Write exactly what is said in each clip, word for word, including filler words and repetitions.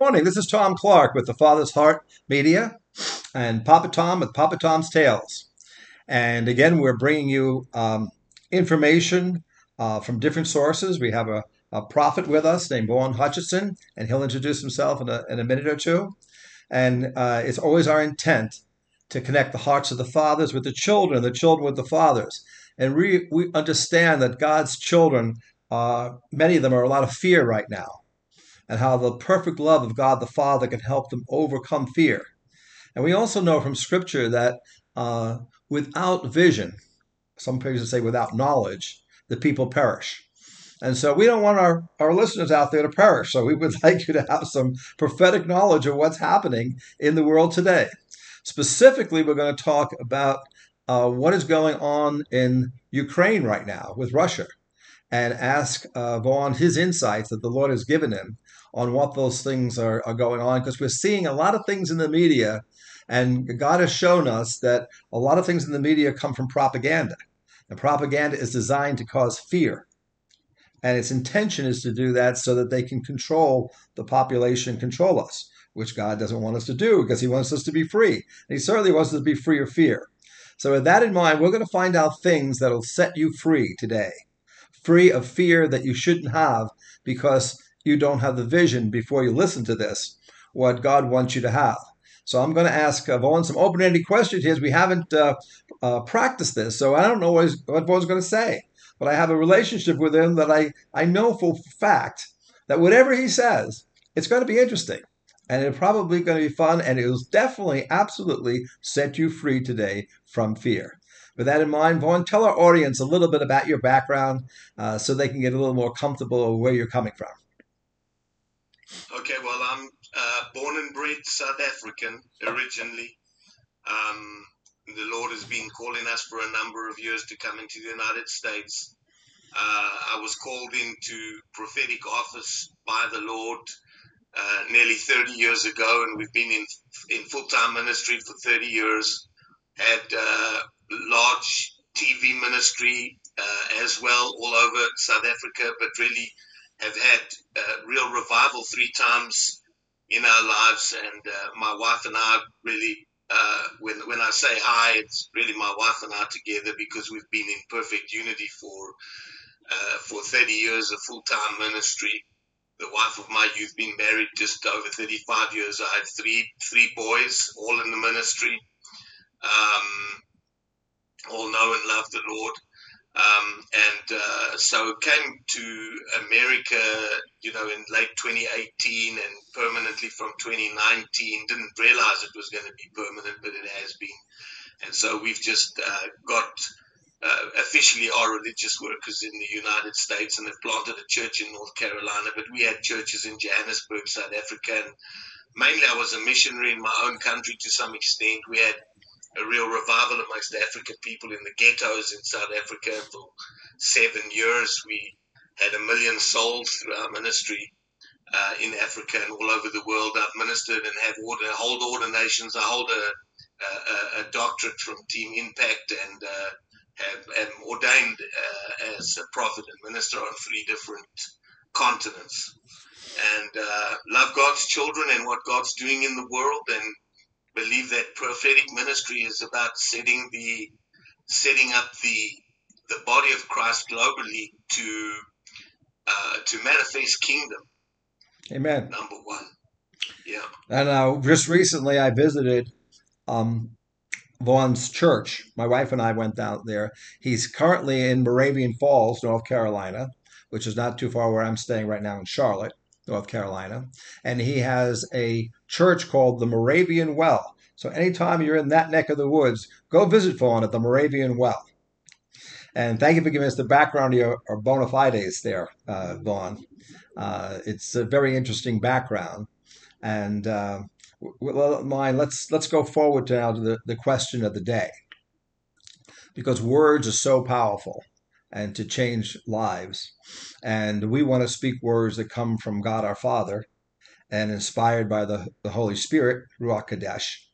Good morning. This is Tom Clark with the Father's Heart Media and Papa Tom with Papa Tom's Tales. And again, we're bringing you um, information uh, from different sources. We have a, a prophet with us named Vaughn Hutchinson, and he'll introduce himself in a, in a minute or two. And uh, it's always our intent to connect the hearts of the fathers with the children, the children with the fathers. And we, we understand that God's children, uh, many of them are a lot of fear right now, and how the perfect love of God the Father can help them overcome fear. And we also know from Scripture that uh, without vision, some people say without knowledge, the people perish. And so we don't want our, our listeners out there to perish. So we would like you to have some prophetic knowledge of what's happening in the world today. Specifically, we're going to talk about uh, what is going on in Ukraine right now with Russia, and ask uh, Vaughn his insights that the Lord has given him on what those things are, are going on, because we're seeing a lot of things in the media, and God has shown us that a lot of things in the media come from propaganda, and propaganda is designed to cause fear, and its intention is to do that so that they can control the population, control us, which God doesn't want us to do, because he wants us to be free, and he certainly wants us to be free of fear. So with that in mind, we're going to find out things that will set you free today, free of fear that you shouldn't have, because you don't have the vision before you listen to this, what God wants you to have. So I'm going to ask Vaughn some open-ended questions here. We haven't uh, uh, practiced this, so I don't know what, what Vaughn's going to say. But I have a relationship with him that I, I know for fact that whatever he says, it's going to be interesting. And it's probably going to be fun, and it will definitely, absolutely set you free today from fear. With that in mind, Vaughn, tell our audience a little bit about your background uh, so they can get a little more comfortable with where you're coming from. Okay, well, I'm uh, born and bred South African originally. Um, the Lord has been calling us for a number of years to come into the United States. Uh, I was called into prophetic office by the Lord uh, nearly thirty years ago, and we've been in, in full-time ministry for thirty years, had uh, large T V ministry uh, as well all over South Africa, but really have had uh, real revival three times in our lives, and uh, my wife and I really, uh, when when I say I, it's really my wife and I together, because we've been in perfect unity for uh, for thirty years of full-time ministry. The wife of my youth been married just over thirty-five years. I had three three boys, all in the ministry, um, all know and love the Lord. Um, and uh, so came to America, you know, in late twenty eighteen, and permanently from twenty nineteen. Didn't realize it was going to be permanent, but it has been. And so we've just uh, got uh, officially our religious workers in the United States, and have planted a church in North Carolina. But we had churches in Johannesburg, South Africa, and mainly I was a missionary in my own country to some extent. We had a real revival amongst African people in the ghettos in South Africa for seven years. We had a million souls through our ministry uh, in Africa and all over the world. I've ministered and have order, hold ordinations. I hold a, a, a doctorate from Team Impact, and uh, have, am ordained uh, as a prophet and minister on three different continents. And uh, love God's children and what God's doing in the world, and believe that prophetic ministry is about setting the setting up the the body of Christ globally to uh, to manifest kingdom. Amen. Number one, yeah. And uh, just recently, I visited um, Vaughn's church. My wife and I went down there. He's currently in Moravian Falls, North Carolina, which is not too far where I'm staying right now in Charlotte, North Carolina, and he has a church called the Moravian Well. So anytime you're in that neck of the woods, go visit Vaughn at the Moravian Well. And thank you for giving us the background of your, your bona fides there, uh, Vaughn. Uh, it's a very interesting background. And uh, well, mine, let's let's go forward now to the, the question of the day, because words are so powerful and to change lives. And we want to speak words that come from God our Father and inspired by the, the Holy Spirit, Ruach Kadesh.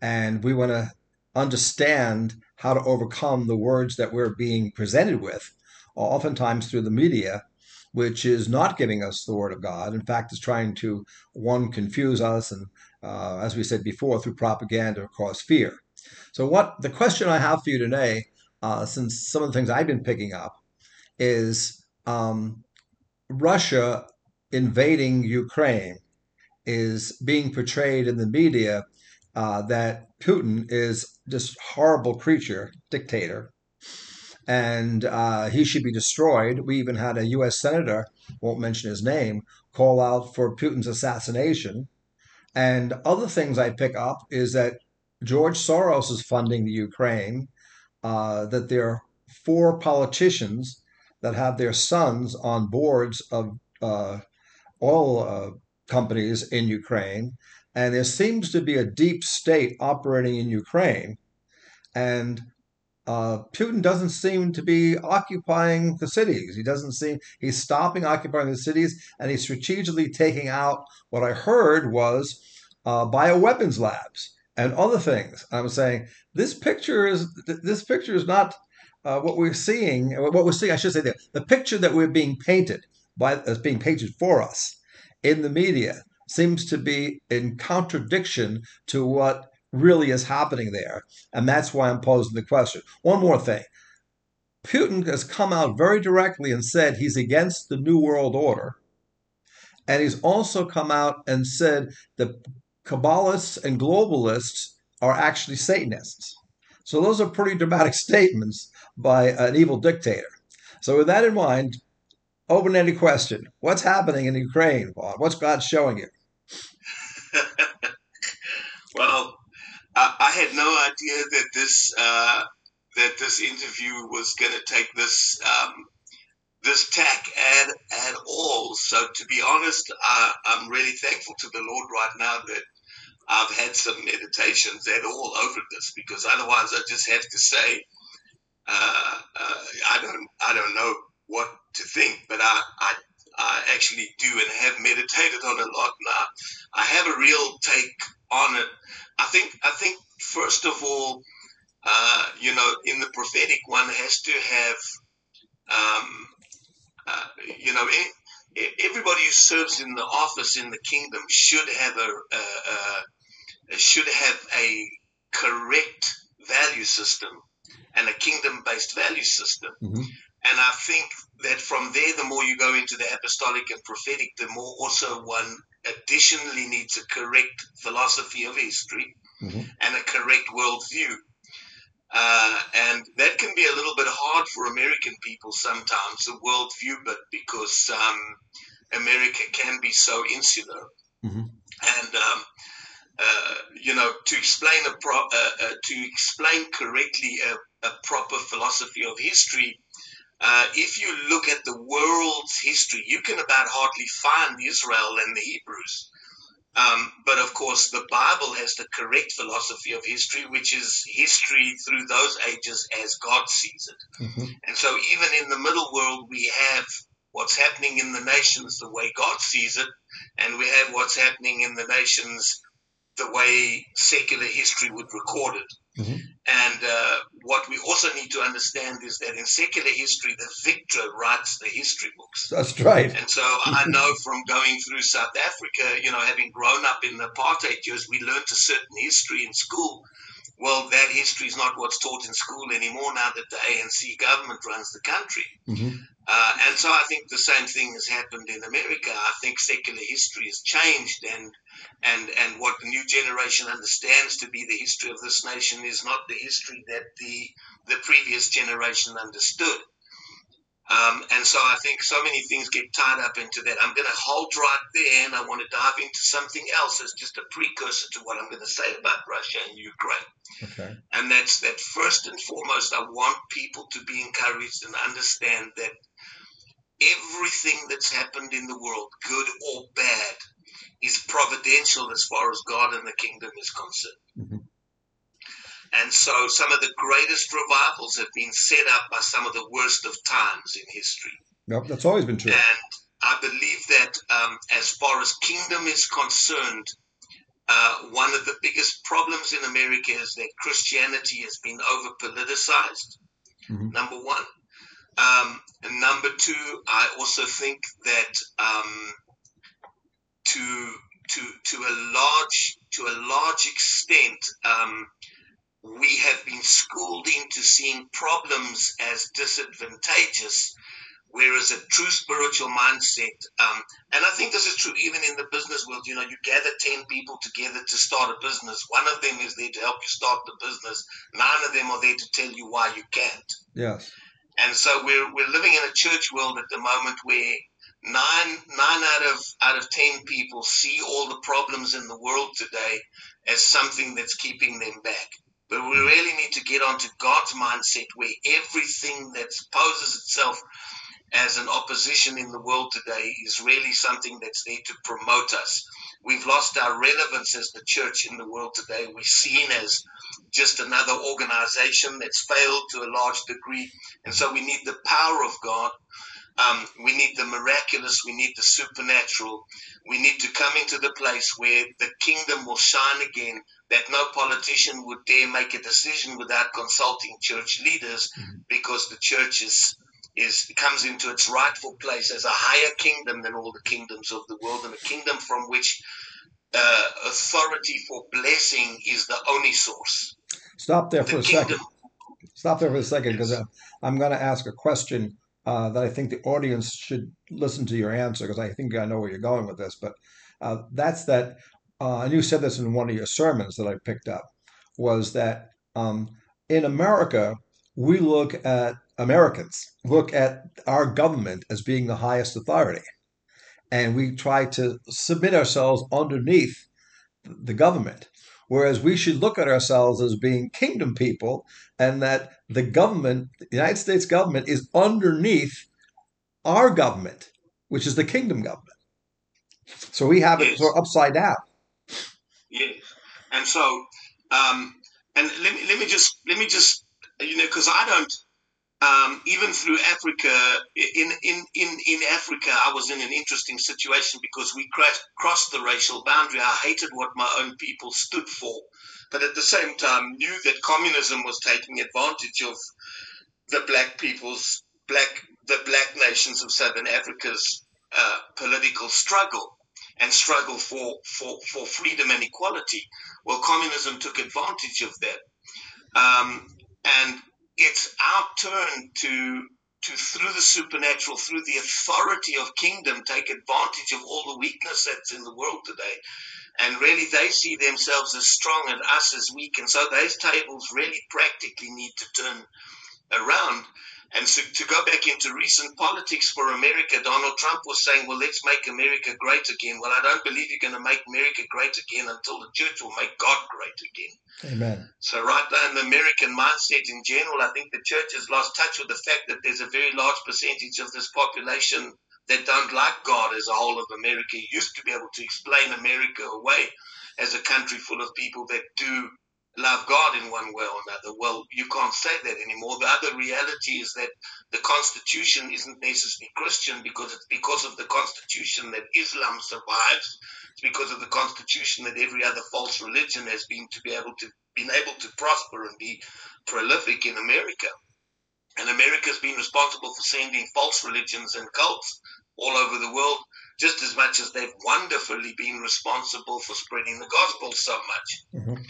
And we want to understand how to overcome the words that we're being presented with, oftentimes through the media, which is not giving us the word of God. In fact, it's trying to, one, confuse us and, uh, as we said before, through propaganda, cause fear. So what the question I have for you today, uh, since some of the things I've been picking up, is um, Russia invading Ukraine is being portrayed in the media uh, that Putin is this horrible creature, dictator, and uh, he should be destroyed. We even had a U S senator, won't mention his name, call out for Putin's assassination. And other things I pick up is that George Soros is funding the Ukraine, uh, that there are four politicians that have their sons on boards of uh, oil uh, companies in Ukraine. And there seems to be a deep state operating in Ukraine. And uh, Putin doesn't seem to be occupying the cities. He doesn't seem, he's stopping occupying the cities, and he's strategically taking out what I heard was uh, bioweapons labs and other things. I'm saying this picture is this picture is not uh, what we're seeing. What we're seeing, I should say, that the picture that we're being painted by as being painted for us in the media seems to be in contradiction to what really is happening there, and that's why I'm posing the question. One more thing: Putin has come out very directly and said he's against the New World Order, and he's also come out and said the Kabbalists and globalists are actually Satanists. So those are pretty dramatic statements by an evil dictator. So with that in mind, open-ended question. What's happening in Ukraine, Vaughn? What's God showing you? Well, I, I had no idea that this uh, that this interview was going to take this um, this tack at, at all. So to be honest, I, I'm really thankful to the Lord right now that I've had some meditations at all over this, because otherwise I just have to say uh, uh, I don't I don't know what to think, but I, I I actually do and have meditated on a lot now. I have a real take on it. I think I think first of all, uh, you know, in the prophetic, one has to have, um, uh, you know, everybody who serves in the office in the kingdom should have a, a, a should have a correct value system and a kingdom-based value system. Mm-hmm. And I think that from there, the more you go into the apostolic and prophetic, the more also one additionally needs a correct philosophy of history, mm-hmm. and a correct worldview. Uh, and that can be a little bit hard for American people sometimes, a worldview, but because um, America can be so insular. Mm-hmm. And, um, uh, you know, to explain, a pro- uh, uh, to explain correctly a, a proper philosophy of history, Uh, if you look at the world's history, you can about hardly find Israel and the Hebrews. Um, but of course, the Bible has the correct philosophy of history, which is history through those ages as God sees it. Mm-hmm. And so even in the middle world, we have what's happening in the nations the way God sees it, and we have what's happening in the nations the way secular history would record it. Mm-hmm. And uh, what we also need to understand is that in secular history, the victor writes the history books. That's right. And so I know from going through South Africa, you know, having grown up in the apartheid years, we learned a certain history in school. Well, that history is not what's taught in school anymore now that the A N C government runs the country. Mm-hmm. Uh, and so I think the same thing has happened in America. I think secular history has changed, and and and what the new generation understands to be the history of this nation is not the history that the the previous generation understood. Um, and so I think so many things get tied up into that. I'm going to hold right there, and I want to dive into something else as just a precursor to what I'm going to say about Russia and Ukraine. Okay. And that's that first and foremost, I want people to be encouraged and understand that everything that's happened in the world, good or bad, is providential as far as God and the kingdom is concerned. Mm-hmm. And so some of the greatest revivals have been set up by some of the worst of times in history. Yep, that's always been true. And I believe that um, as far as kingdom is concerned, uh, one of the biggest problems in America is that Christianity has been over-politicized, mm-hmm. number one. Um, number two, I also think that um, to to to a large to a large extent, um, we have been schooled into seeing problems as disadvantageous, whereas a true spiritual mindset, um, and I think this is true even in the business world, you know, you gather ten people together to start a business. One of them is there to help you start the business. Nine of them are there to tell you why you can't. Yes. And so we're we're living in a church world at the moment where nine nine out of out of ten people see all the problems in the world today as something that's keeping them back. But we really need to get onto God's mindset, where everything that poses itself as an opposition in the world today is really something that's there to promote us. We've lost our relevance as the church in the world today. We're seen as just another organization that's failed to a large degree. And so we need the power of God. Um, we need the miraculous. We need the supernatural. We need to come into the place where the kingdom will shine again, that no politician would dare make a decision without consulting church leaders, because the church is... Is comes into its rightful place as a higher kingdom than all the kingdoms of the world, and a kingdom from which uh, authority for blessing is the only source. Stop there for the a kingdom. second. Stop there for a second, because yes. I'm going to ask a question uh, that I think the audience should listen to your answer, because I think I know where you're going with this. But uh, that's that, uh, and you said this in one of your sermons that I picked up, was that um, in America, we look at Americans look at our government as being the highest authority, and we try to submit ourselves underneath the government, whereas we should look at ourselves as being kingdom people, and that the government, the United States government, is underneath our government, which is the kingdom government. So we have yes. it sort of upside down. Yes, and so, um, and let me let me just let me just you know because I don't. Um, even through Africa, in, in, in, in Africa, I was in an interesting situation because we crossed, crossed the racial boundary. I hated what my own people stood for, but at the same time knew that communism was taking advantage of the black people's, black the black nations of Southern Africa's uh, political struggle and struggle for, for, for freedom and equality. Well, communism took advantage of that. Um, and It's our turn to, to, through the supernatural, through the authority of kingdom, take advantage of all the weakness that's in the world today. And really, they see themselves as strong and us as weak. And so those tables really practically need to turn around. And so to go back into recent politics for America, Donald Trump was saying, well, let's make America great again. Well, I don't believe you're going to make America great again until the church will make God great again. Amen. So right there in the American mindset in general, I think the church has lost touch with the fact that there's a very large percentage of this population that don't like God as a whole of America. You used to be able to explain America away as a country full of people that do love God in one way or another. Well, you can't say that anymore. The other reality is that the Constitution isn't necessarily Christian, because it's because of the Constitution that Islam survives. It's because of the Constitution that every other false religion has been to be able to been able to prosper and be prolific in America. And America's been responsible for sending false religions and cults all over the world, just as much as they've wonderfully been responsible for spreading the gospel so much. Mm-hmm.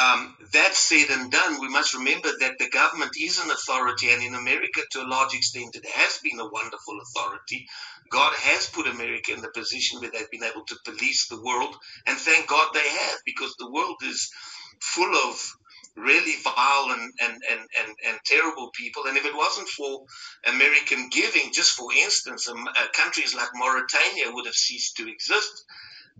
Um, that said and done, we must remember that the government is an authority, and in America, to a large extent, it has been a wonderful authority. God has put America in the position where they've been able to police the world, and thank God they have, because the world is full of really vile and, and, and, and, and terrible people. And if it wasn't for American giving, just for instance, um, uh, countries like Mauritania would have ceased to exist.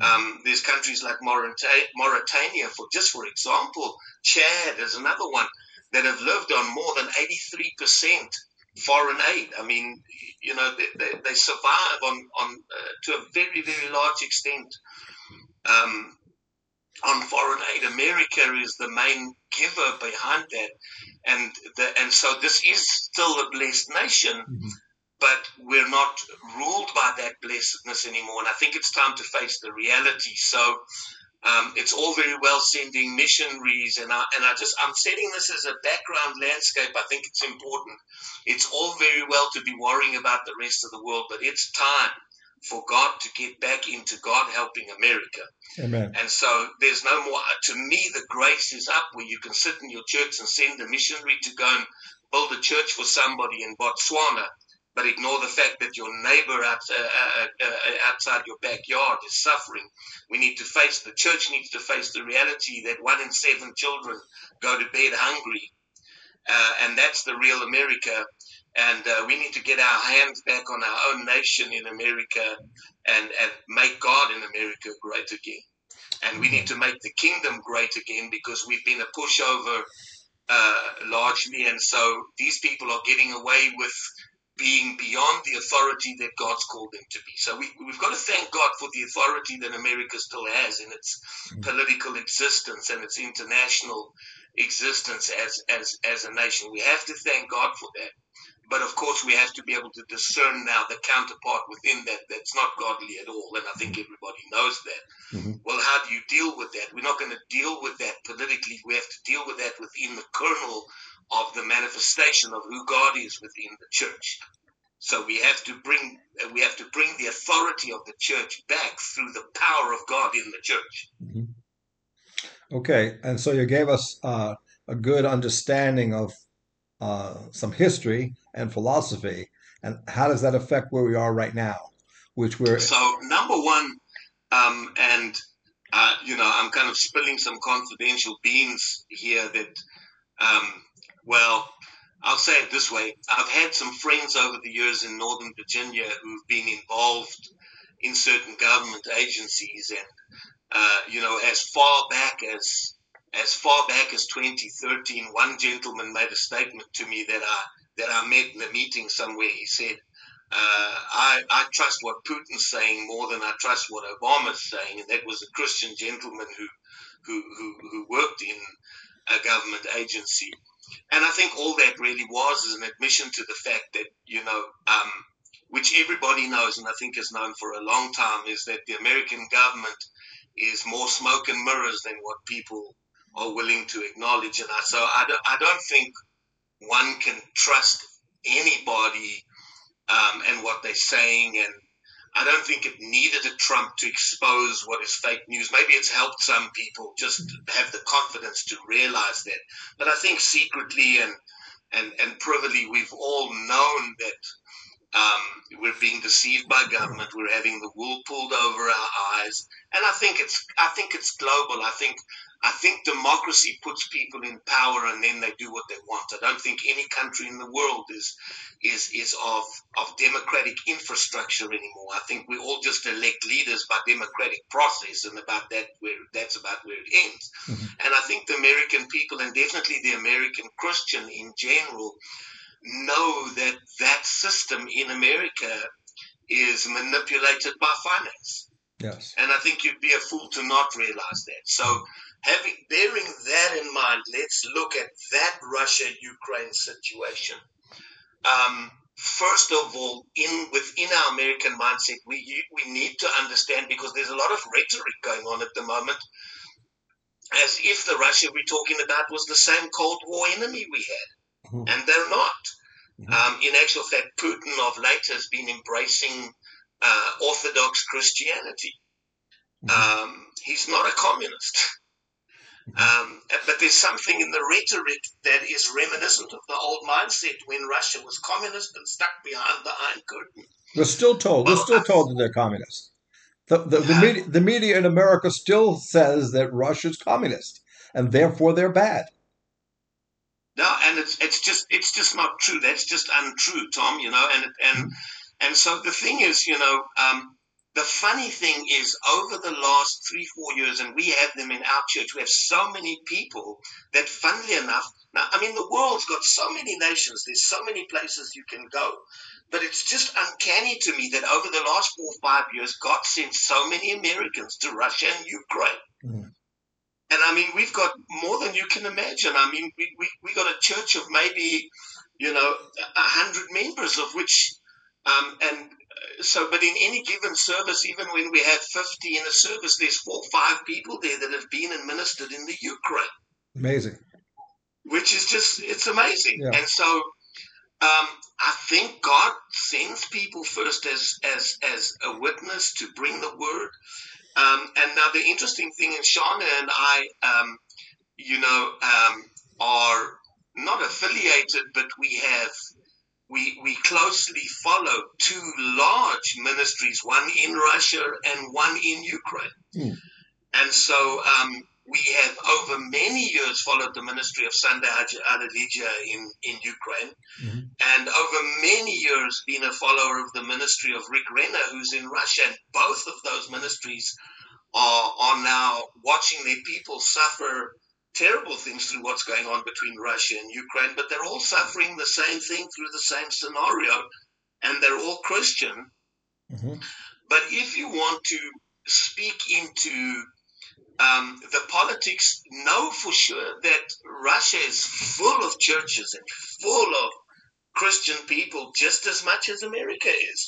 Um, there's countries like Maurita- Mauritania, for just for example, Chad is another one, that have lived on more than eighty-three percent foreign aid. I mean, you know, they, they, they survive on, on uh, to a very, very large extent um, on foreign aid. America is the main giver behind that. And, the, and so this is still a blessed nation. Mm-hmm. But we're not ruled by that blessedness anymore. And I think it's time to face the reality. So Um, it's all very well sending missionaries, and I, and I just, I'm setting this as a background landscape. I think it's important. It's all very well to be worrying about the rest of the world, but it's time for God to get back into God helping America. Amen. And so there's no more, to me, the grace is up where you can sit in your church and send a missionary to go and build a church for somebody in Botswana, but ignore the fact that your neighbor out, uh, uh, outside your backyard is suffering. We need to face, the church needs to face the reality that one in seven children go to bed hungry. Uh, and that's the real America. And uh, we need to get our hands back on our own nation in America and, and make God in America great again. And we need to make the kingdom great again, because we've been a pushover uh, largely. And so these people are getting away with being beyond the authority that God's called them to be. So we, we've got to thank God for the authority that America still has in its political existence and its international existence as, as, as a nation. We have to thank God for that. But of course, we have to be able to discern now the counterpart within that that's not godly at all. And I think everybody knows that. Mm-hmm. Well, how do you deal with that? We're not going to deal with that politically. We have to deal with that within the kernel of the manifestation of who God is within the church. So we have to bring we have to bring the authority of the church back through the power of God in the church. Mm-hmm. Okay, and so you gave us uh, a good understanding of uh, some history and philosophy, and how does that affect where we are right now? Which we're so number one, um, and uh, you know, I'm kind of spilling some confidential beans here that. Um, Well, I'll say it this way. I've had some friends over the years in Northern Virginia who've been involved in certain government agencies. And, uh, you know, as far back as as far back as twenty thirteen, one gentleman made a statement to me that I that I met in a meeting somewhere. He said, uh, I, I trust what Putin's saying more than I trust what Obama's saying. And that was a Christian gentleman who, who, who, who worked in a government agency. And I think all that really was is an admission to the fact that, you know, um, which everybody knows and I think has known for a long time, is that the American government is more smoke and mirrors than what people are willing to acknowledge. And I, so I don't, I don't think one can trust anybody um, and what they're saying. And I don't think it needed a Trump to expose what is fake news. Maybe it's helped some people just have the confidence to realize that. But I think secretly and and, and privily, we've all known that um, we're being deceived by government. We're having the wool pulled over our eyes. And I think it's I think it's global. I think I think democracy puts people in power and then they do what they want. I don't think any country in the world is is is of, of democratic infrastructure anymore. I think we all just elect leaders by democratic process, and about that where that's about where it ends. Mm-hmm. And I think the American people, and definitely the American Christian in general, know that that system in America is manipulated by finance. Yes. And I think you'd be a fool to not realize that. So having, bearing that in mind, let's look at that Russia-Ukraine situation. Um, first of all, in within our American mindset, we we need to understand, because there's a lot of rhetoric going on at the moment, as if the Russia we're talking about was the same Cold War enemy we had, mm-hmm. and they're not. Mm-hmm. Um, in actual fact, Putin of late has been embracing uh, Orthodox Christianity. Mm-hmm. Um, he's not a communist. Um, but there's something in the rhetoric that is reminiscent of the old mindset when Russia was communist and stuck behind the Iron Curtain. We're still told. Well, we're still told that they're communist. The the, the, uh, media, the media in America still says that Russia's communist and therefore they're bad. No, and it's it's just it's just not true. That's just untrue, Tom. You know, and and mm-hmm. and so the thing is, you know. Um, The funny thing is, over the last three, four years, and we have them in our church, we have so many people that, funnily enough, now, I mean, the world's got so many nations, there's so many places you can go, but it's just uncanny to me that over the last four or five years, God sent so many Americans to Russia and Ukraine. Mm. And, I mean, we've got more than you can imagine. I mean, we, we, we got a church of maybe, you know, one hundred members, of which Um, and so, but in any given service, even when we have fifty in a service, there's four or five people there that have been and ministered in the Ukraine. Amazing. Which is just, it's amazing. Yeah. And so, Um, I think God sends people first as as as a witness to bring the word. Um, and now the interesting thing is, Shauna and I, um, you know, um, are not affiliated, but we have we we closely follow two large ministries, one in Russia and one in Ukraine. Mm. And so um, we have over many years followed the ministry of Sunday Adelaja in, in Ukraine, mm-hmm. and over many years been a follower of the ministry of Rick Renner, who's in Russia. And both of those ministries are, are now watching their people suffer terrible things through what's going on between Russia and Ukraine, but they're all suffering the same thing through the same scenario, and they're all Christian. Mm-hmm. But if you want to speak into Um, the politics, know for sure that Russia is full of churches and full of Christian people just as much as America is.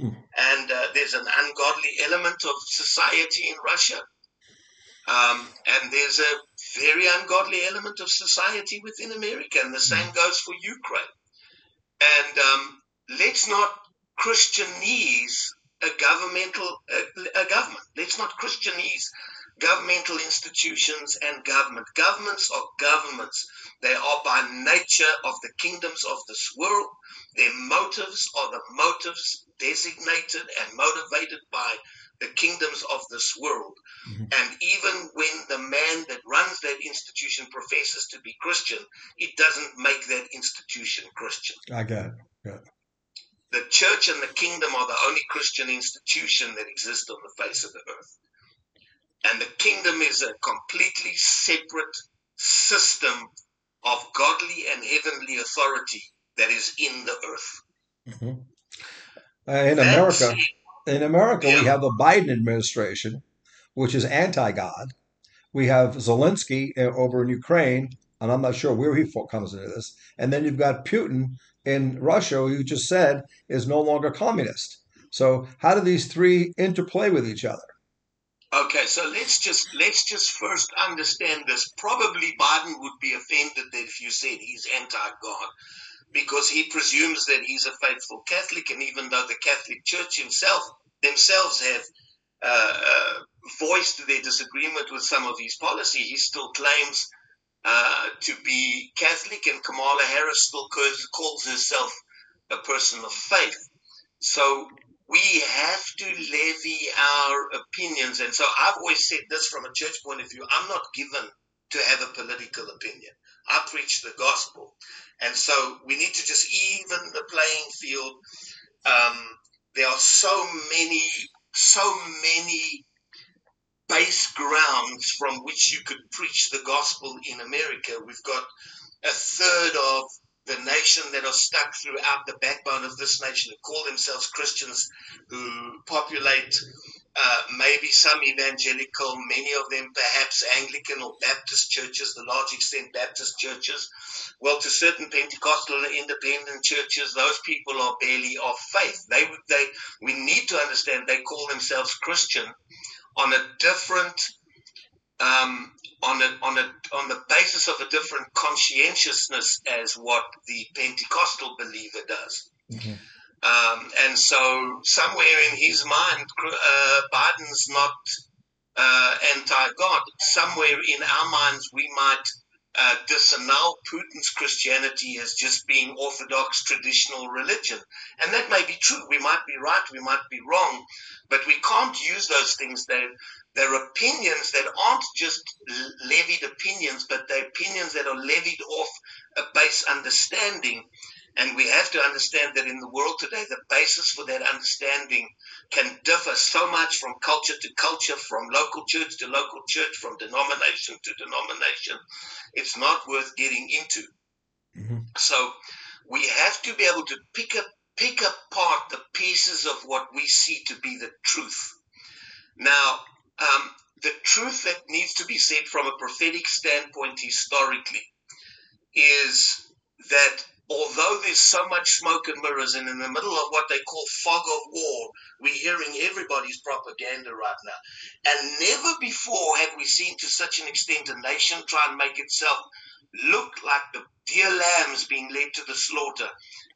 Mm. And uh, there's an ungodly element of society in Russia. Um, and there's a very ungodly element of society within America. And the same goes for Ukraine. And um, let's not Christianize a governmental a, a government. Let's not Christianize governmental institutions and government. Governments are governments. They are by nature of the kingdoms of this world. Their motives are the motives designated and motivated by the kingdoms of this world. Mm-hmm. And even when the man that runs that institution professes to be Christian, it doesn't make that institution Christian. I got it. Got it. The church and the kingdom are the only Christian institution that exists on the face of the earth. And the kingdom is a completely separate system of godly and heavenly authority that is in the earth. Mm-hmm. Uh, in That's America, it. in America, yeah. we have the Biden administration, which is anti-God. We have Zelensky over in Ukraine, and I'm not sure where he comes into this. And then you've got Putin in Russia, who you just said is no longer communist. So how do these three interplay with each other? Okay, so let's just let's just first understand this. Probably Biden would be offended that if you said he's anti-God, because he presumes that he's a faithful Catholic, and even though the Catholic Church himself themselves have uh, uh, voiced their disagreement with some of his policy, he still claims uh, to be Catholic, and Kamala Harris still calls, calls herself a person of faith. So we have to levy our opinions. And so I've always said this from a church point of view. I'm not given to have a political opinion. I preach the gospel. And so we need to just even the playing field. Um, there are so many, so many base grounds from which you could preach the gospel in America. We've got a third of the nation that are stuck throughout the backbone of this nation, who call themselves Christians, who populate uh, maybe some evangelical, many of them perhaps Anglican or Baptist churches, the large extent Baptist churches. Well, to certain Pentecostal and independent churches, those people are barely of faith. They would they we need to understand they call themselves Christian on a different um on a, on a, on the basis of a different conscientiousness as what the Pentecostal believer does. Mm-hmm. Um, and so somewhere in his mind, uh, Biden's not uh, anti-God. Somewhere in our minds, we might uh, disannul Putin's Christianity as just being orthodox traditional religion. And that may be true. We might be right, we might be wrong, but we can't use those things that they're opinions that aren't just levied opinions, but they're opinions that are levied off a base understanding. And we have to understand that in the world today, the basis for that understanding can differ so much from culture to culture, from local church to local church, from denomination to denomination. It's not worth getting into. Mm-hmm. So we have to be able to pick up, pick apart the pieces of what we see to be the truth. Now, Um, the truth that needs to be said from a prophetic standpoint historically is that although there's so much smoke and mirrors, and in the middle of what they call fog of war, we're hearing everybody's propaganda right now. And never before have we seen to such an extent a nation try and make itself look like the dear lambs being led to the slaughter.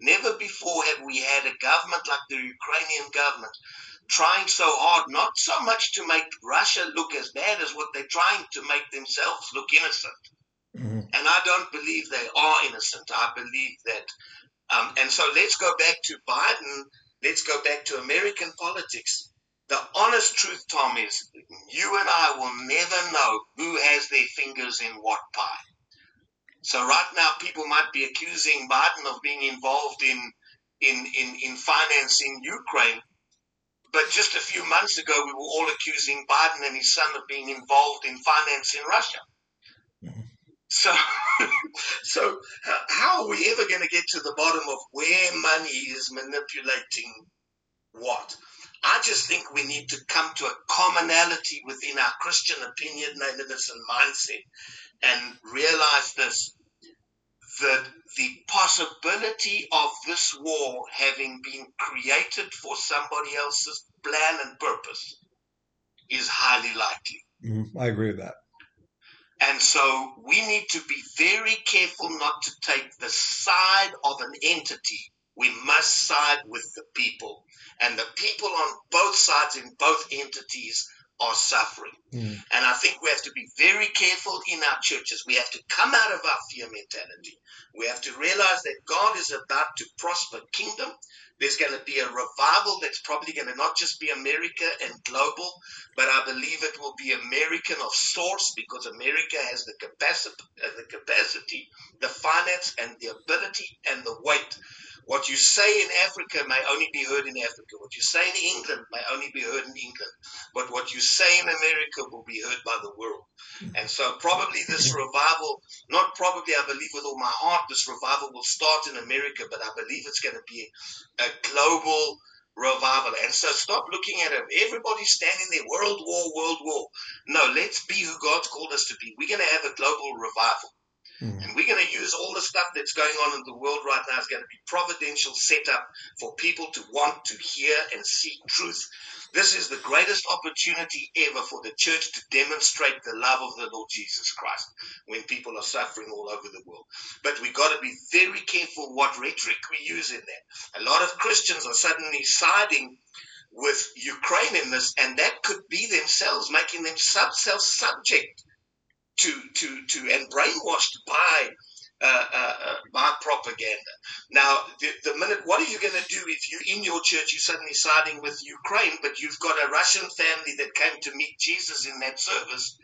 Never before have we had a government like the Ukrainian government trying so hard, not so much to make Russia look as bad as what they're trying to make themselves look innocent. Mm-hmm. And I don't believe they are innocent. I believe that. Um, and so let's go back to Biden. Let's go back to American politics. The honest truth, Tom, is you and I will never know who has their fingers in what pie. So right now, people might be accusing Biden of being involved in, in, in, in financing Ukraine. But just a few months ago, we were all accusing Biden and his son of being involved in financing Russia. So, so how are we ever going to get to the bottom of where money is manipulating what? I just think we need to come to a commonality within our Christian opinion, nativeness, and mindset, and realize this, that the possibility of this war having been created for somebody else's plan and purpose is highly likely. Mm, I agree with that. And so we need to be very careful not to take the side of an entity. We must side with the people. And the people on both sides in both entities are suffering. Mm. And I think we have to be very careful in our churches. We have to come out of our fear mentality. We have to realize that God is about to prosper Kingdom. There's going to be a revival that's probably going to not just be America and global, but I believe it will be American of source, because America has the capacity, the capacity, the finance, and the ability, and the weight. What you say in Africa may only be heard in Africa. What you say in England may only be heard in England. But what you say in America will be heard by the world. And so probably this revival, not probably, I believe with all my heart, this revival will start in America, but I believe it's going to be a global revival. And so stop looking at it. Everybody's standing there, world war, world war. No, let's be who God's called us to be. We're going to have a global revival. Mm. And we're going to use all the stuff that's going on in the world right now. It's going to be providential setup for people to want to hear and seek truth. This is the greatest opportunity ever for the church to demonstrate the love of the Lord Jesus Christ when people are suffering all over the world. But we've got to be very careful what rhetoric we use in that. A lot of Christians are suddenly siding with Ukraine in this, and that could be themselves, making themselves subject to to to and brainwashed by uh, uh, by propaganda. Now, the, the minute, what are you going to do if you in your church you're suddenly siding with Ukraine, but you've got a Russian family that came to meet Jesus in that service,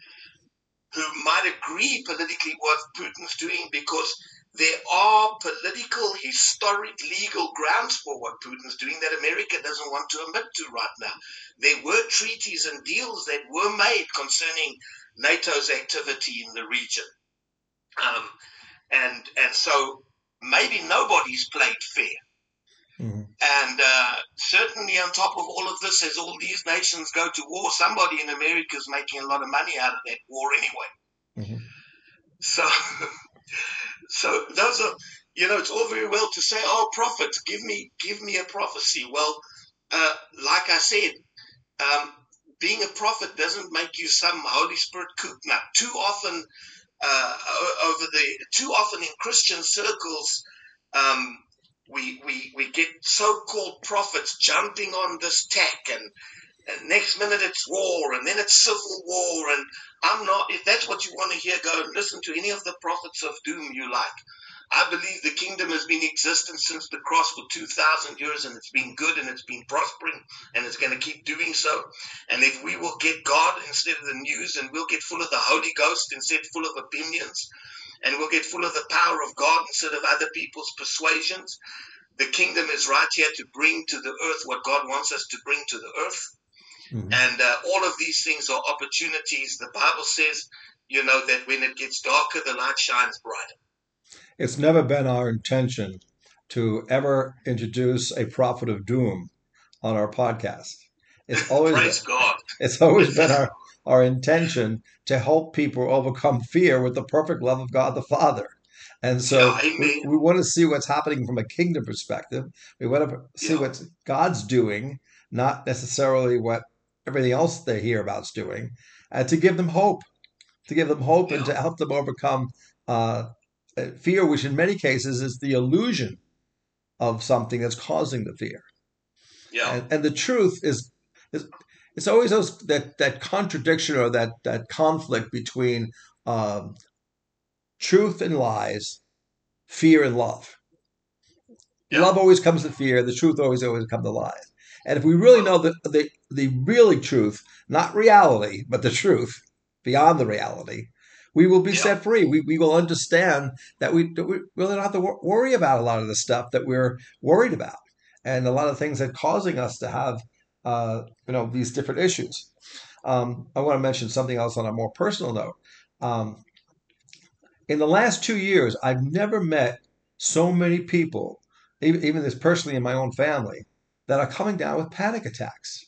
who might agree politically what Putin's doing, because there are political, historic, legal grounds for what Putin's doing that America doesn't want to admit to right now. There were treaties and deals that were made concerning NATO's activity in the region. Um, and and so maybe nobody's played fair. Mm. And uh, certainly on top of all of this, as all these nations go to war, somebody in America is making a lot of money out of that war anyway. Mm-hmm. So... So those are, you know, it's all very well to say, oh, prophet, give me, give me a prophecy. Well, uh, like I said, um, being a prophet doesn't make you some Holy Spirit kook nut. Too often, uh, over the, too often in Christian circles, um, we we we get so-called prophets jumping on this tack, and, and next minute it's war, and then it's civil war, and I'm not, if that's what you want to hear, go and listen to any of the prophets of doom you like. I believe the Kingdom has been in existence since the cross for two thousand years, and it's been good, and it's been prospering, and it's going to keep doing so. And if we will get God instead of the news, and we'll get full of the Holy Ghost instead full of opinions, and we'll get full of the power of God instead of other people's persuasions, the Kingdom is right here to bring to the earth what God wants us to bring to the earth. Mm-hmm. And uh, all of these things are opportunities. The Bible says, you know, that when it gets darker, the light shines brighter. It's never been our intention to ever introduce a prophet of doom on our podcast. It's always Praise been, God. It's always been our, our intention to help people overcome fear with the perfect love of God the Father. And so yeah, we, we want to see what's happening from a kingdom perspective. We want to see yeah. what God's doing, not necessarily what everything else they hear about's doing, and to give them hope, to give them hope yeah. and to help them overcome uh, fear, which in many cases is the illusion of something that's causing the fear. Yeah. And, and the truth is, is it's always those, that, that contradiction or that, that conflict between um, truth and lies, fear and love. Yeah. Love always comes to fear. The truth always, always comes to lies. And if we really know the, the, the really truth, not reality, but the truth beyond the reality, we will be yeah. set free. We we will understand that we, we really don't have to wor- worry about a lot of the stuff that we're worried about and a lot of things that are causing us to have uh, you know, these different issues. Um, I want to mention something else on a more personal note. Um, in the last two years, I've never met so many people, even, even this personally in my own family, that are coming down with panic attacks.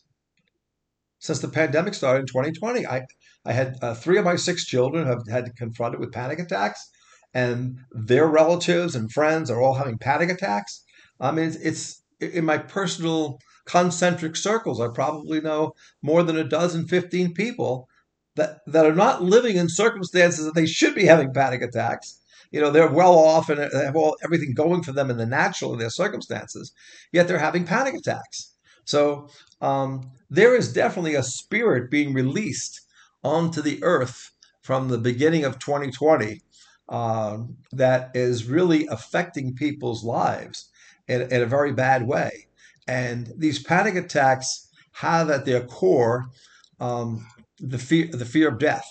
Since the pandemic started in twenty twenty, I, I had uh, three of my six children have had confronted with panic attacks, and their relatives and friends are all having panic attacks. I mean, it's, it's in my personal concentric circles, I probably know more than a dozen, fifteen people that, that are not living in circumstances that they should be having panic attacks. You know, they're well off and they have all, everything going for them in the natural in their circumstances, yet they're having panic attacks. So um, there is definitely a spirit being released onto the earth from the beginning of twenty twenty uh, that is really affecting people's lives in, in a very bad way. And these panic attacks have at their core um, the fear, the fear of death.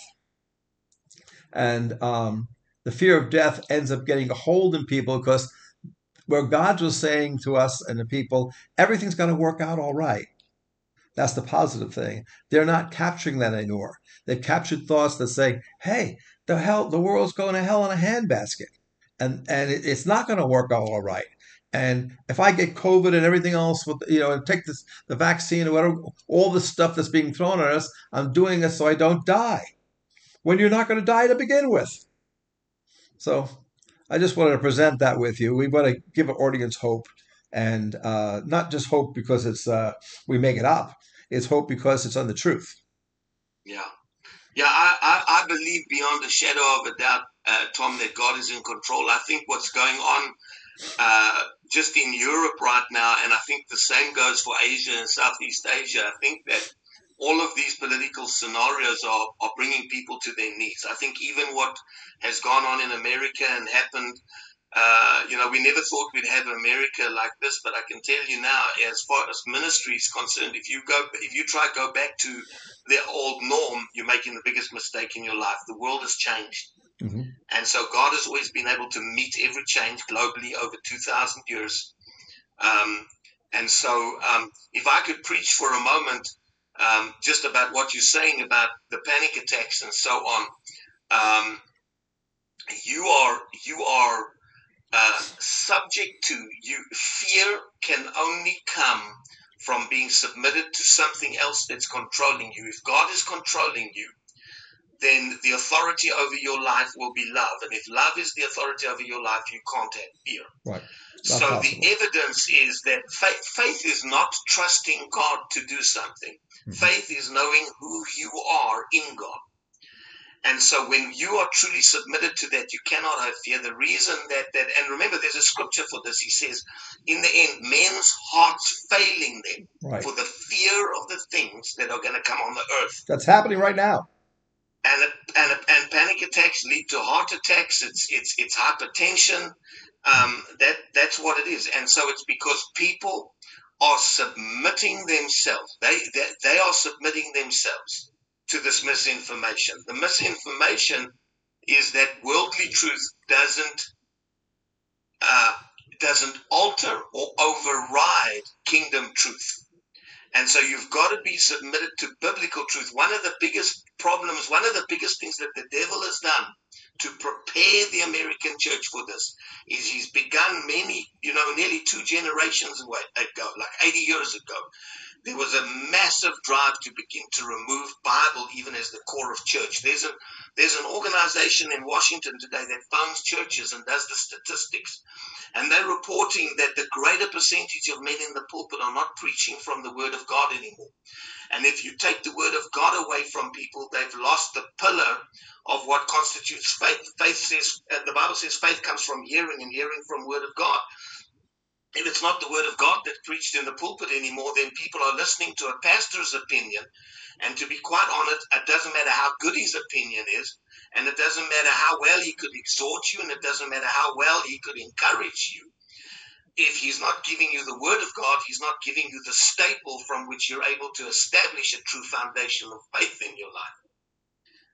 And um, the fear of death ends up getting a hold in people because where God was saying to us and the people, everything's going to work out all right. That's the positive thing. They're not capturing that anymore. They've captured thoughts that say, hey, the hell, the world's going to hell in a handbasket. And and it, it's not going to work out all right. And if I get COVID and everything else, with you know, and take this, the vaccine or whatever, all the stuff that's being thrown at us, I'm doing it so I don't die. When you're not going to die to begin with. So I just wanted to present that with you. We want to give an audience hope, and uh, not just hope because it's uh, we make it up. It's hope because it's on the truth. Yeah. Yeah, I, I, I believe beyond a shadow of a doubt, uh, Tom, that God is in control. I think what's going on uh, just in Europe right now, and I think the same goes for Asia and Southeast Asia, I think that all of these political scenarios are, are bringing people to their knees. I think even what has gone on in America and happened, uh, you know, we never thought we'd have America like this, but I can tell you now, as far as ministry is concerned, if you go, if you try to go back to their old norm, you're making the biggest mistake in your life. The world has changed. Mm-hmm. And so God has always been able to meet every change globally over two thousand years. Um, and so um, if I could preach for a moment, Um, just about what you're saying about the panic attacks and so on. Um, you are you are uh, subject to you. Fear can only come from being submitted to something else that's controlling you. If God is controlling you, then the authority over your life will be love, and if love is the authority over your life, you can't have fear. Right. That's so possible. The evidence is that faith, faith is not trusting God to do something. Mm-hmm. Faith is knowing who you are in God. And so when you are truly submitted to that, you cannot have fear. The reason that, that and remember, there's a scripture for this. He says, in the end, men's hearts failing them right. for the fear of the things that are going to come on the earth. That's happening right now. And and and panic attacks lead to heart attacks. It's it's it's hypertension. Um, that that's what it is. And so it's because people are submitting themselves. They, they they are submitting themselves to this misinformation. The misinformation is that worldly truth doesn't uh, doesn't alter or override kingdom truth. And so you've got to be submitted to biblical truth. One of the biggest problems, one of the biggest things that the devil has done to prepare the American church for this is he's begun many, you know, nearly two generations ago, like eighty years ago, There was a massive drive to begin to remove Bible even as the core of church. There's, a, there's an organization in Washington today that phones churches and does the statistics. And they're reporting that the greater percentage of men in the pulpit are not preaching from the Word of God anymore. And if you take the Word of God away from people, they've lost the pillar of what constitutes faith. Faith says, uh, the Bible says faith comes from hearing and hearing from Word of God. If it's not the Word of God that's preached in the pulpit anymore, then people are listening to a pastor's opinion. And to be quite honest, it doesn't matter how good his opinion is, and it doesn't matter how well he could exhort you, and it doesn't matter how well he could encourage you. If he's not giving you the Word of God, he's not giving you the staple from which you're able to establish a true foundation of faith in your life.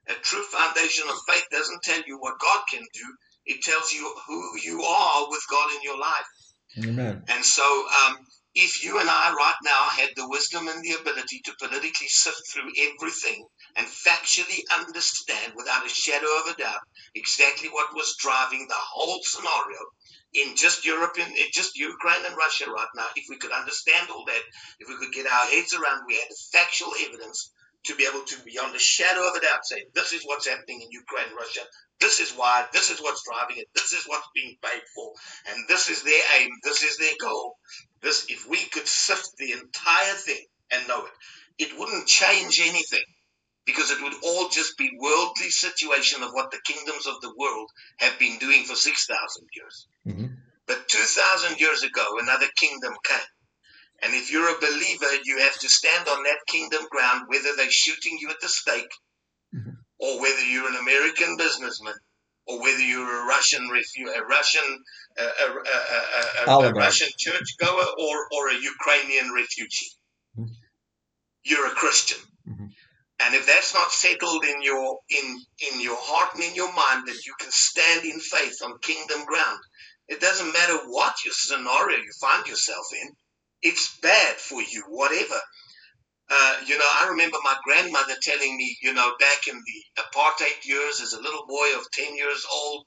A true foundation of faith doesn't tell you what God can do. It tells you who you are with God in your life. Amen. And so um, if you and I right now had the wisdom and the ability to politically sift through everything and factually understand without a shadow of a doubt exactly what was driving the whole scenario in just Europe, in just Ukraine and Russia right now, if we could understand all that, if we could get our heads around, we had factual evidence to be able to, beyond a shadow of a doubt, say, this is what's happening in Ukraine, Russia. This is why. This is what's driving it. This is what's being paid for. And this is their aim. This is their goal. This, if we could sift the entire thing and know it, it wouldn't change anything because it would all just be worldly situation of what the kingdoms of the world have been doing for six thousand years. Mm-hmm. But two thousand years ago, another kingdom came. And if you're a believer, you have to stand on that kingdom ground, whether they're shooting you at the stake, mm-hmm. or whether you're an American businessman, or whether you're a Russian refu- a Russian, uh, a, a, a, a, a Russian churchgoer, or or a Ukrainian refugee. Mm-hmm. You're a Christian, mm-hmm. and if that's not settled in your in in your heart and in your mind that you can stand in faith on kingdom ground, it doesn't matter what your scenario you find yourself in. It's bad for you, whatever. Uh, you know, I remember my grandmother telling me, you know, back in the apartheid years as a little boy of ten years old,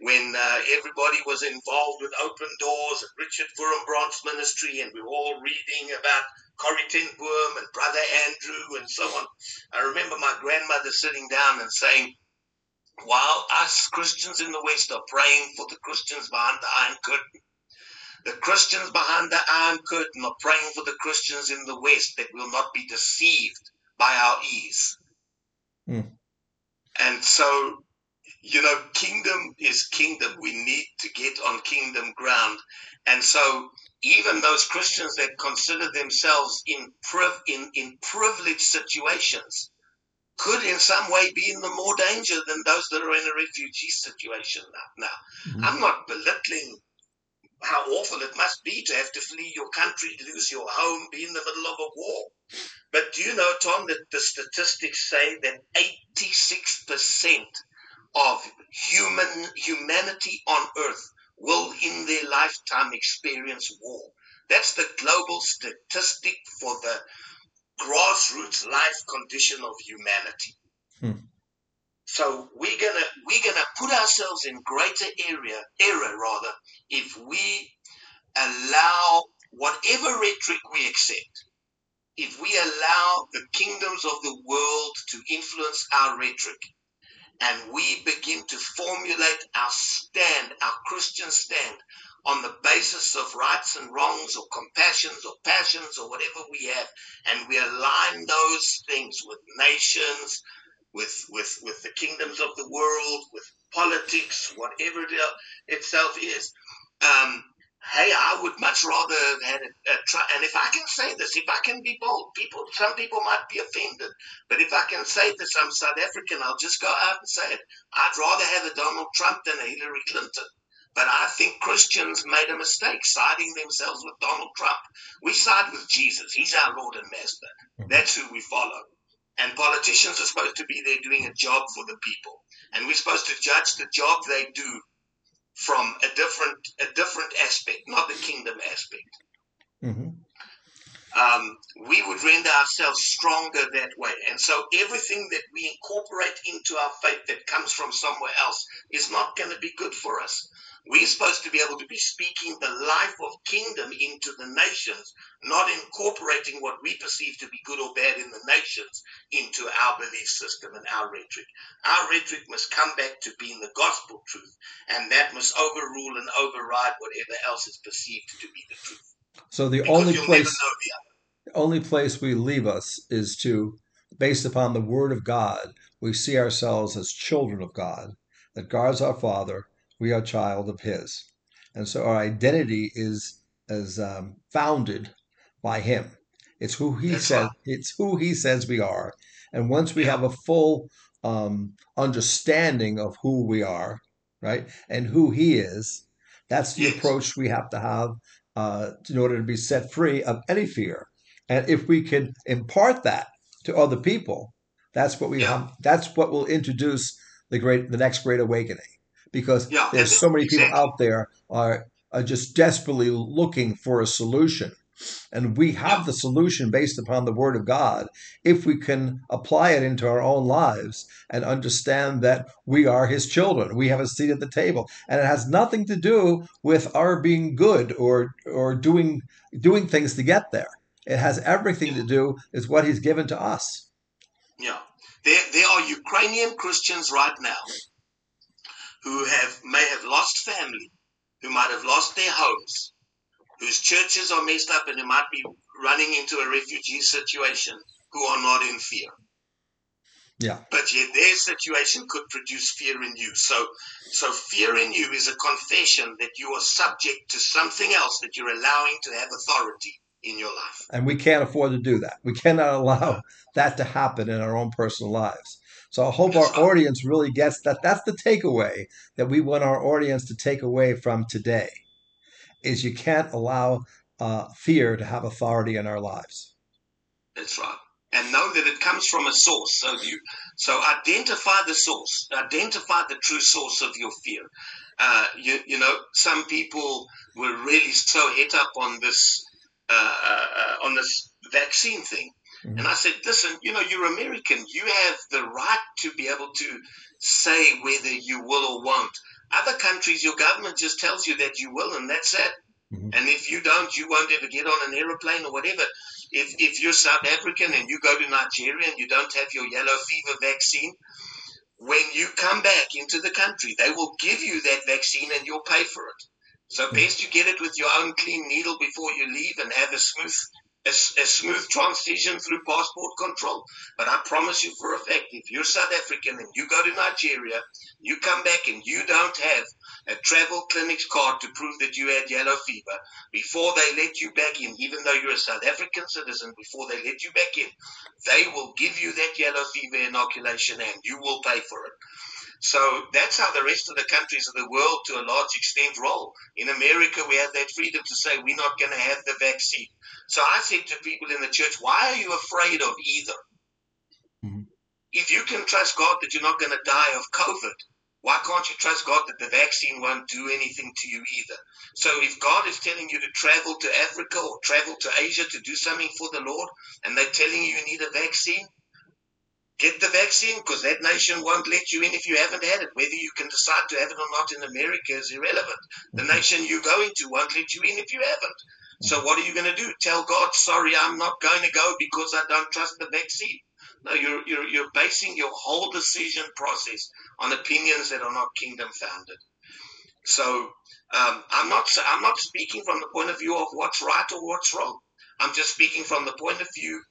when uh, everybody was involved with Open Doors and Richard Furenbrand's ministry, and we were all reading about Corrie ten Boom and Brother Andrew and so on. I remember my grandmother sitting down and saying, while us Christians in the West are praying for the Christians behind the Iron Curtain, the Christians behind the Iron Curtain are praying for the Christians in the West that will not be deceived by our ease. Mm. And so, you know, kingdom is kingdom. We need to get on kingdom ground. And so even those Christians that consider themselves in, priv- in, in privileged situations could in some way be in the more danger than those that are in a refugee situation now. now mm-hmm. I'm not belittling how awful it must be to have to flee your country, lose your home, be in the middle of a war. But do you know, Tom, that the statistics say that eighty-six percent of human humanity on Earth will in their lifetime experience war? That's the global statistic for the grassroots life condition of humanity. Hmm. So we're gonna we're gonna put ourselves in greater area error rather if we allow whatever rhetoric we accept, if we allow the kingdoms of the world to influence our rhetoric, and we begin to formulate our stand, our Christian stand, on the basis of rights and wrongs or compassions or passions or whatever we have, and we align those things with nations, With, with with the kingdoms of the world, with politics, whatever it itself is. Um, hey, I would much rather have had a, a try. And if I can say this, if I can be bold, people, some people might be offended. But if I can say this, I'm South African, I'll just go out and say it. I'd rather have a Donald Trump than a Hillary Clinton. But I think Christians made a mistake siding themselves with Donald Trump. We side with Jesus. He's our Lord and Master. That's who we follow. And politicians are supposed to be there doing a job for the people. And we're supposed to judge the job they do from a different a different aspect, not the kingdom aspect. Mm-hmm. um, we would render ourselves stronger that way. And so everything that we incorporate into our faith that comes from somewhere else is not going to be good for us. We're supposed to be able to be speaking the life of kingdom into the nations, not incorporating what we perceive to be good or bad in the nations into our belief system and our rhetoric. Our rhetoric must come back to being the gospel truth, and that must overrule and override whatever else is perceived to be the truth. So the only place, the only place we leave us is to, based upon the word of God, we see ourselves as children of God, that God's our Father, we are a child of His. And so our identity is as um, founded by Him. It's who He That's says. Right. It's who He says we are. And once we yeah. have a full um, understanding of who we are, right, and who He is, that's the yes. approach we have to have uh, in order to be set free of any fear. And if we can impart that to other people, that's what we yeah. have. That's what will introduce the great, the next great awakening. Because yeah, there's so many exactly. people out there are are just desperately looking for a solution. And we have yeah. the solution based upon the Word of God if we can apply it into our own lives and understand that we are His children. We have a seat at the table. And it has nothing to do with our being good or or doing doing things to get there. It has everything yeah. to do with what He's given to us. Yeah. There, there are Ukrainian Christians right now who have may have lost family, who might have lost their homes, whose churches are messed up and who might be running into a refugee situation, who are not in fear. Yeah. But yet their situation could produce fear in you. So, so fear in you is a confession that you are subject to something else that you're allowing to have authority in your life. And we can't afford to do that. We cannot allow that to happen in our own personal lives. So I hope our audience really gets that. That's the takeaway that we want our audience to take away from today, is you can't allow uh, fear to have authority in our lives. That's right. And know that it comes from a source. So you, so identify the source. Identify the true source of your fear. Uh, you, you know, some people were really so hit up on this, uh, uh, on this vaccine thing. And I said, listen, you know, you're American. You have the right to be able to say whether you will or won't. Other countries, your government just tells you that you will, and that's it. Mm-hmm. And if you don't, you won't ever get on an airplane or whatever. If if you're South African and you go to Nigeria and you don't have your yellow fever vaccine, when you come back into the country, they will give you that vaccine and you'll pay for it. So best you get it with your own clean needle before you leave and have a smooth A, a smooth transition through passport control. But I promise you for a fact, if you're South African and you go to Nigeria, you come back and you don't have a travel clinics card to prove that you had yellow fever, before they let you back in, even though you're a South African citizen, before they let you back in, they will give you that yellow fever inoculation and you will pay for it. So that's how the rest of the countries of the world, to a large extent, roll. In America, we have that freedom to say we're not going to have the vaccine. So I said to people in the church, why are you afraid of either? Mm-hmm. If you can trust God that you're not going to die of COVID, why can't you trust God that the vaccine won't do anything to you either? So if God is telling you to travel to Africa or travel to Asia to do something for the Lord, and they're telling you you need a vaccine, get the vaccine, because that nation won't let you in if you haven't had it. Whether you can decide to have it or not in America is irrelevant. The nation you're going to won't let you in if you haven't. So what are you going to do? Tell God, sorry, I'm not going to go because I don't trust the vaccine. No, you're, you're, you're basing your whole decision process on opinions that are not kingdom founded. So um, I'm not, I'm not speaking from the point of view of what's right or what's wrong. I'm just speaking from the point of view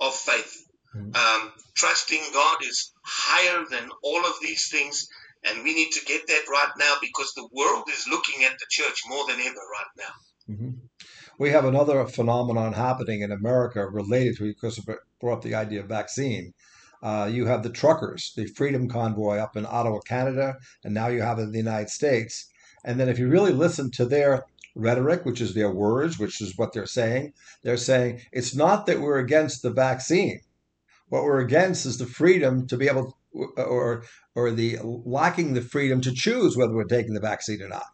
of faith. Um, trusting God is higher than all of these things, and we need to get that right now because the world is looking at the church more than ever right now. Mm-hmm. We have another phenomenon happening in America related to, because you brought up the idea of vaccine. Uh, you have the truckers, the Freedom Convoy up in Ottawa, Canada, and now you have it in the United States. And then if you really listen to their rhetoric, which is their words, which is what they're saying, they're saying it's not that we're against the vaccine. What we're against is the freedom to be able, or or the lacking the freedom to choose whether we're taking the vaccine or not.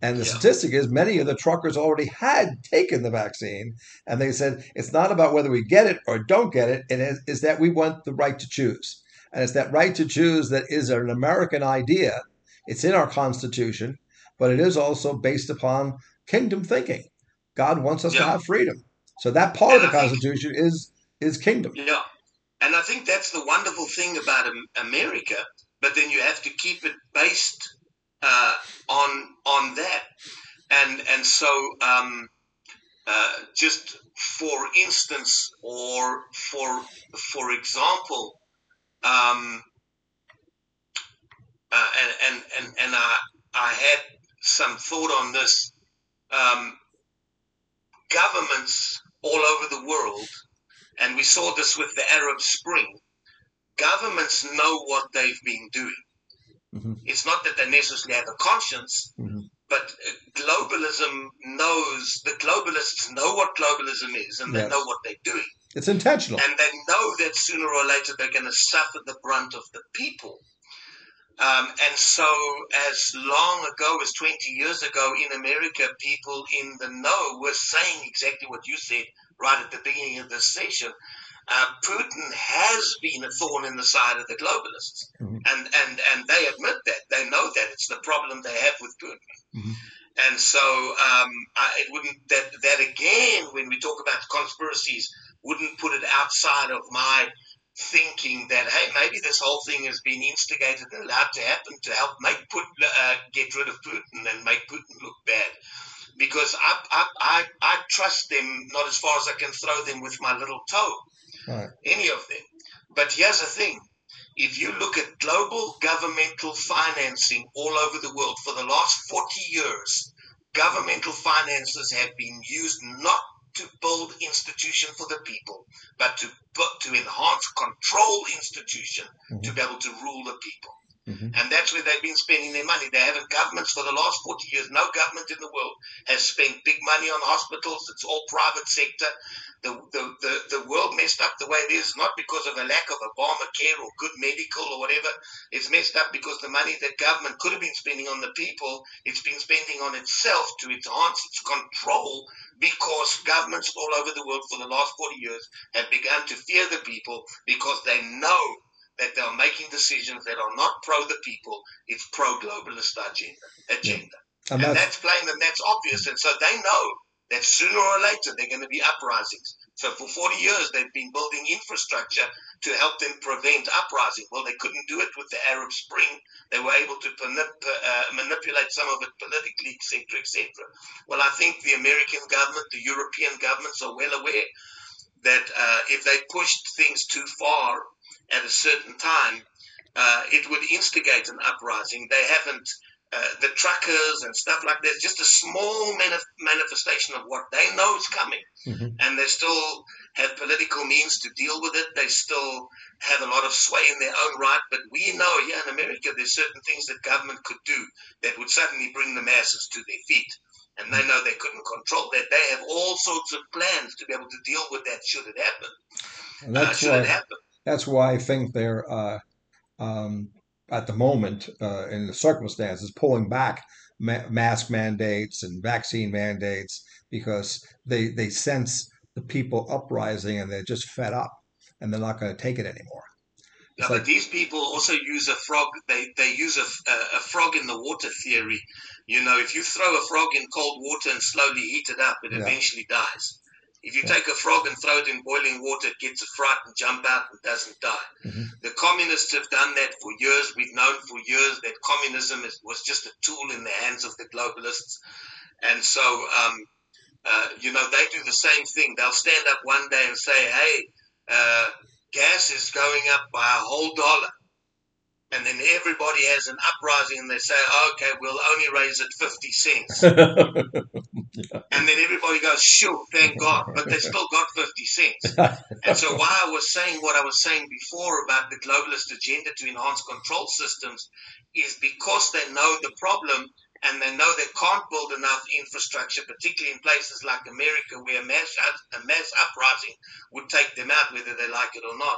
And the yeah. statistic is many of the truckers already had taken the vaccine. And they said, it's not about whether we get it or don't get it. It is, is that we want the right to choose. And it's that right to choose that is an American idea. It's in our Constitution, but it is also based upon kingdom thinking. God wants us yeah. to have freedom. So that part and of the I Constitution think, is is kingdom. Yeah. And I think that's the wonderful thing about America, but then you have to keep it based uh, on on that. And and so um, uh, just for instance, or for for example, um, uh, and, and, and, and I, I had some thought on this, um, governments all over the world, and we saw this with the Arab Spring, governments know what they've been doing. Mm-hmm. It's not that they necessarily have a conscience, mm-hmm. but globalism knows, the globalists know what globalism is, and yes. they know what they're doing. It's intentional. And they know that sooner or later they're going to suffer the brunt of the people. Um, and so as long ago as twenty years ago in America, people in the know were saying exactly what you said right at the beginning of this session. Uh, Putin has been a thorn in the side of the globalists, mm-hmm. and, and, and they admit that. They know that. It's the problem they have with Putin. Mm-hmm. And so um, I, it wouldn't that, that again, when we talk about conspiracies, wouldn't put it outside of my thinking that, hey, maybe this whole thing has been instigated and allowed to happen to help make put, uh, get rid of Putin and make Putin look bad. Because I, I, I, I trust them not as far as I can throw them with my little toe, right. any of them. But here's the thing. If you look at global governmental financing all over the world for the last forty years, governmental finances have been used not to build institution for the people, but to but to enhance control institution mm-hmm. to be able to rule the people. Mm-hmm. And that's where they've been spending their money. They haven't governments for the last forty years. No government in the world has spent big money on hospitals. It's all private sector. The, the, the, the world messed up the way it is, not because of a lack of Obamacare or good medical or whatever. It's messed up because the money that government could have been spending on the people, it's been spending on itself to enhance its control, because governments all over the world for the last forty years have begun to fear the people because they know that they're making decisions that are not pro the people, it's pro-globalist agenda. agenda. Yeah. And, and that's, that's plain and that's obvious. And so they know that sooner or later they're going to be uprisings. So for forty years, they've been building infrastructure to help them prevent uprising. Well, they couldn't do it with the Arab Spring. They were able to manip- uh, manipulate some of it politically, et cetera, et cetera. Well, I think the American government, the European governments are well aware that uh, if they pushed things too far, at a certain time, uh, it would instigate an uprising. They haven't, uh, the truckers and stuff like that, just a small manif- manifestation of what they know is coming. Mm-hmm. And they still have political means to deal with it. They still have a lot of sway in their own right. But we know here in America, there's certain things that government could do that would suddenly bring the masses to their feet. And they know they couldn't control that. They have all sorts of plans to be able to deal with that should it happen. And that's uh, should why- it happen. That's why I think they're, uh, um, at the moment, uh, in the circumstances, pulling back ma- mask mandates and vaccine mandates, because they, they sense the people uprising and they're just fed up and they're not going to take it anymore. Now, like, but these people also use a frog. They they use a, a frog in the water theory. You know, if you throw a frog in cold water and slowly heat it up, it yeah. eventually dies. If you yeah. take a frog and throw it in boiling water, it gets a fright and jump out and doesn't die. Mm-hmm. The communists have done that for years. We've known for years that communism is, was just a tool in the hands of the globalists. And so, um, uh, you know, they do the same thing. They'll stand up one day and say, hey, uh, gas is going up by a whole dollar. And then everybody has an uprising and they say, oh, okay, we'll only raise it fifty cents. yeah. And then everybody goes, sure, thank God, but they still got fifty cents. And so while I was saying what I was saying before about the globalist agenda to enhance control systems is because they know the problem and they know they can't build enough infrastructure, particularly in places like America where a mass, a mass uprising would take them out, whether they like it or not.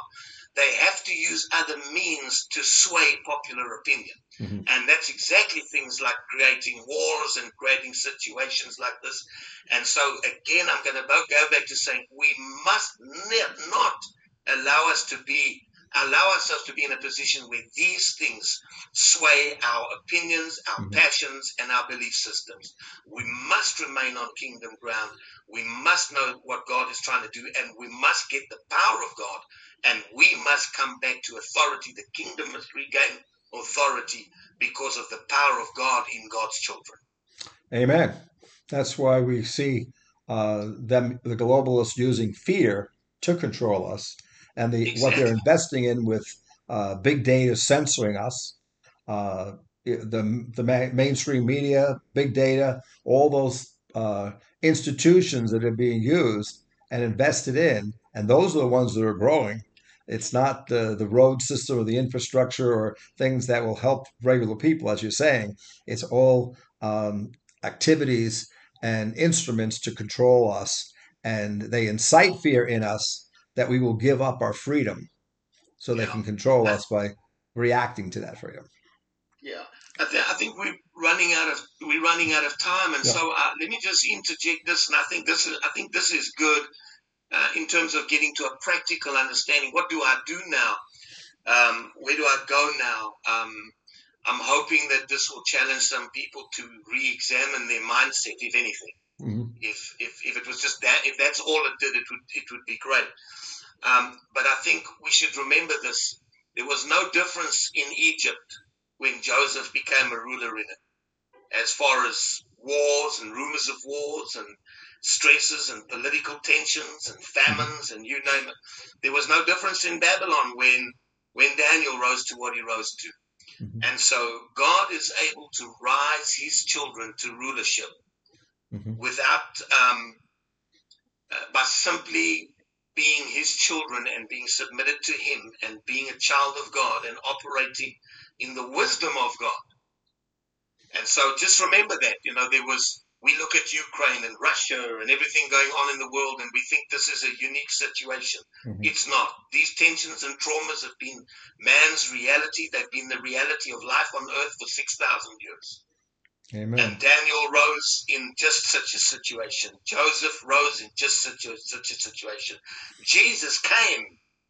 they have to use other means to sway popular opinion. Mm-hmm. And that's exactly things like creating wars and creating situations like this. And so, again, I'm going to go back to saying we must ne- not allow us to be allow ourselves to be in a position where these things sway our opinions, our mm-hmm. passions, and our belief systems. We must remain on kingdom ground. We must know what God is trying to do, and we must get the power of God, and we must come back to authority. The kingdom must regain authority because of the power of God in God's children. Amen. That's why we see uh, them, the globalists, using fear to control us. And the, exactly. what they're investing in with uh, big data censoring us, uh, the the ma- mainstream media, big data, all those uh, institutions that are being used and invested in, and those are the ones that are growing. It's not the, the road system or the infrastructure or things that will help regular people, as you're saying. It's all um, activities and instruments to control us, and they incite fear in us that we will give up our freedom so they yeah. can control us by reacting to that freedom. Yeah, I, th- I think we're running out of we're running out of time, and yeah. so uh, let me just interject this. And I think this is I think this is good uh, in terms of getting to a practical understanding. What do I do now? Um, where do I go now? Um, I'm hoping that this will challenge some people to re-examine their mindset, if anything. Mm-hmm. If, if if it was just that, if that's all it did, it would it would be great. Um, but I think we should remember this. There was no difference in Egypt when Joseph became a ruler in it, as far as wars and rumors of wars and stresses and political tensions and famines and you name it. There was no difference in Babylon when when Daniel rose to what he rose to. Mm-hmm. And so God is able to rise his children to rulership. Mm-hmm. Without, um, uh, by simply being his children and being submitted to him and being a child of God and operating in the wisdom of God. And so just remember that, you know, there was, we look at Ukraine and Russia and everything going on in the world and we think this is a unique situation. Mm-hmm. It's not. These tensions and traumas have been man's reality. They've been the reality of life on earth for six thousand years. Amen. And Daniel rose in just such a situation. Joseph rose in just such a, such a situation. Jesus came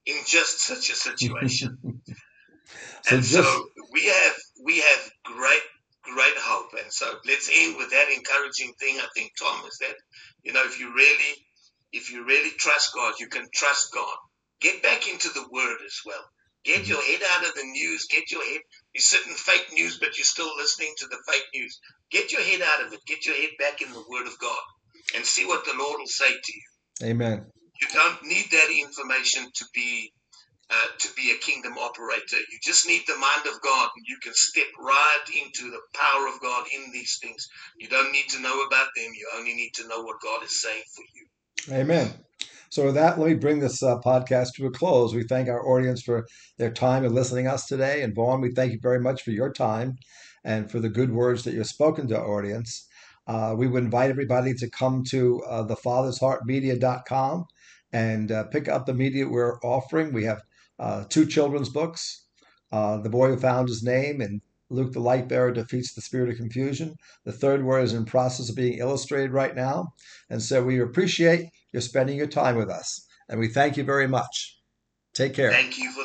in just such a situation. so and just... so we have we have great great hope. And so let's end with that encouraging thing. I think, Tom, is that you know if you really if you really trust God, you can trust God. Get back into the Word as well. Get your head out of the news. Get your head. You sit in fake news, but you're still listening to the fake news. Get your head out of it. Get your head back in the Word of God and see what the Lord will say to you. Amen. You don't need that information to be uh, to be a kingdom operator. You just need the mind of God, and you can step right into the power of God in these things. You don't need to know about them. You only need to know what God is saying for you. Amen. So with that, let me bring this uh, podcast to a close. We thank our audience for their time and listening to us today. And Vaughn, we thank you very much for your time and for the good words that you've spoken to our audience. Uh, we would invite everybody to come to uh, the fathers heart media dot com and uh, pick up the media we're offering. We have uh, two children's books, uh, The Boy Who Found His Name and Luke the Light Bearer Defeats the Spirit of Confusion. The third one is in process of being illustrated right now. And so we appreciate you're spending your time with us. And we thank you very much. Take care. Thank you for the